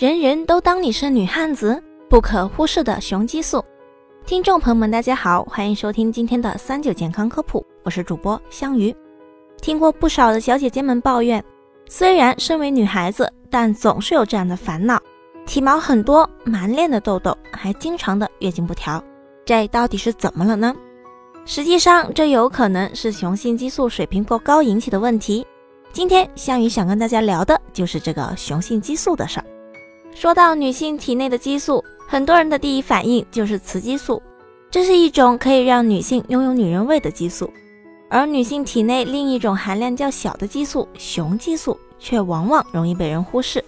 人人都当你是女汉子，不可忽视的雄激素。听众朋友们大家好，欢迎收听今天的39健康科普，我是主播香鱼。听过不少的小姐姐们抱怨，虽然身为女孩子，但总是有这样的烦恼，体毛很多，满脸的痘痘，还经常的月经不调，这到底是怎么了呢？实际上这有可能是雄性激素水平过高引起的问题。今天香鱼想跟大家聊的就是这个雄性激素的事儿。说到女性体内的激素，很多人的第一反应就是雌激素，这是一种可以让女性拥有女人味的激素，而女性体内另一种含量较小的激素雄激素却往往容易被人忽视。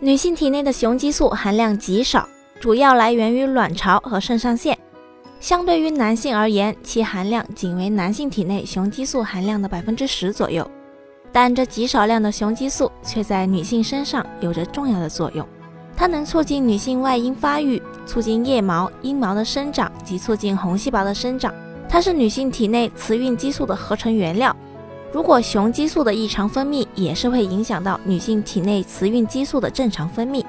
女性体内的雄激素含量极少，主要来源于卵巢和肾上腺，相对于男性而言，其含量仅为男性体内雄激素含量的 10% 左右，但这极少量的雄激素却在女性身上有着重要的作用。它能促进女性外阴发育，促进腋毛、阴毛的生长及促进红细胞的生长。它是女性体内雌孕激素的合成原料。如果雄激素的异常分泌，也是会影响到女性体内雌孕激素的正常分泌，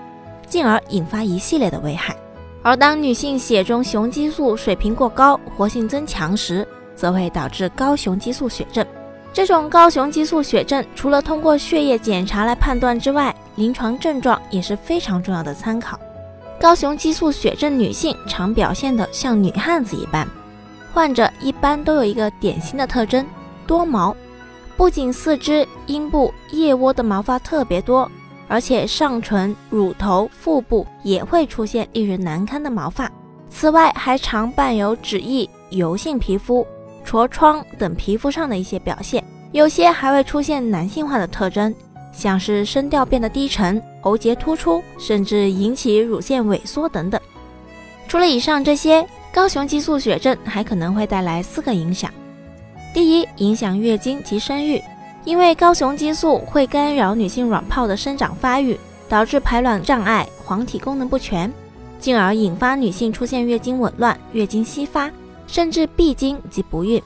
进而引发一系列的危害。而当女性血中雄激素水平过高，活性增强时，则会导致高雄激素血症。这种高雄激素血症除了通过血液检查来判断之外，临床症状也是非常重要的参考。高雄激素血症女性常表现得像女汉子一般，患者一般都有一个典型的特征，多毛，不仅四肢、阴部、腋窝的毛发特别多，而且上唇、乳头、腹部也会出现令人难堪的毛发。此外还常伴有脂溢、油性皮肤、痤疮等皮肤上的一些表现，有些还会出现男性化的特征，像是声调变得低沉、喉结突出，甚至引起乳腺萎缩等等。除了以上这些，高雄激素血症还可能会带来4个影响。第一，影响月经及生育，因为高雄激素会干扰女性卵泡的生长发育，导致排卵障碍、黄体功能不全，进而引发女性出现月经紊乱、月经稀发，甚至闭经及不孕。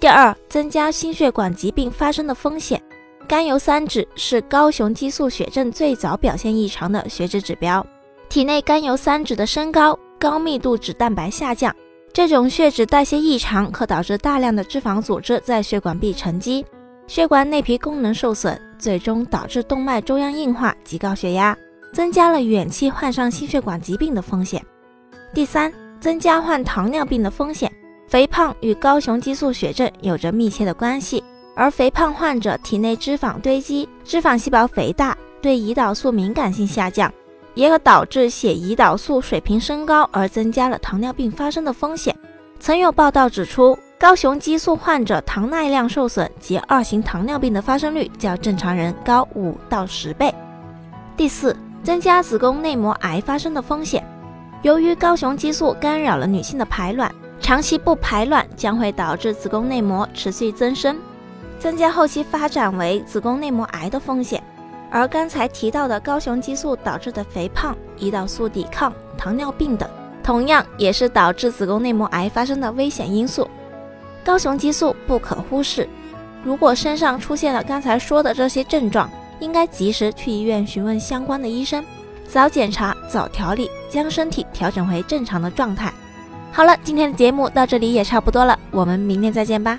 第二，增加心血管疾病发生的风险。甘油三酯是高雄激素血症最早表现异常的血脂指标。体内甘油三酯的升高，高密度脂蛋白下降，这种血脂代谢异常可导致大量的脂肪组织在血管壁沉积，血管内皮功能受损，最终导致动脉粥样硬化及高血压，增加了远期患上心血管疾病的风险。第三，增加患糖尿病的风险。肥胖与高雄激素血症有着密切的关系，而肥胖患者体内脂肪堆积，脂肪细胞肥大，对胰岛素敏感性下降，也可导致血胰岛素水平升高，而增加了糖尿病发生的风险。曾有报道指出，高雄激素患者糖耐量受损及2型糖尿病的发生率较正常人高5到10倍。第四，增加子宫内膜癌发生的风险。由于高雄激素干扰了女性的排卵，长期不排卵将会导致子宫内膜持续增生，增加后期发展为子宫内膜癌的风险。而刚才提到的高雄激素导致的肥胖、胰岛素抵抗、糖尿病等，同样也是导致子宫内膜癌发生的危险因素。高雄激素不可忽视，如果身上出现了刚才说的这些症状，应该及时去医院询问相关的医生，早检查、早调理，将身体调整回正常的状态。好了，今天的节目到这里也差不多了，我们明天再见吧。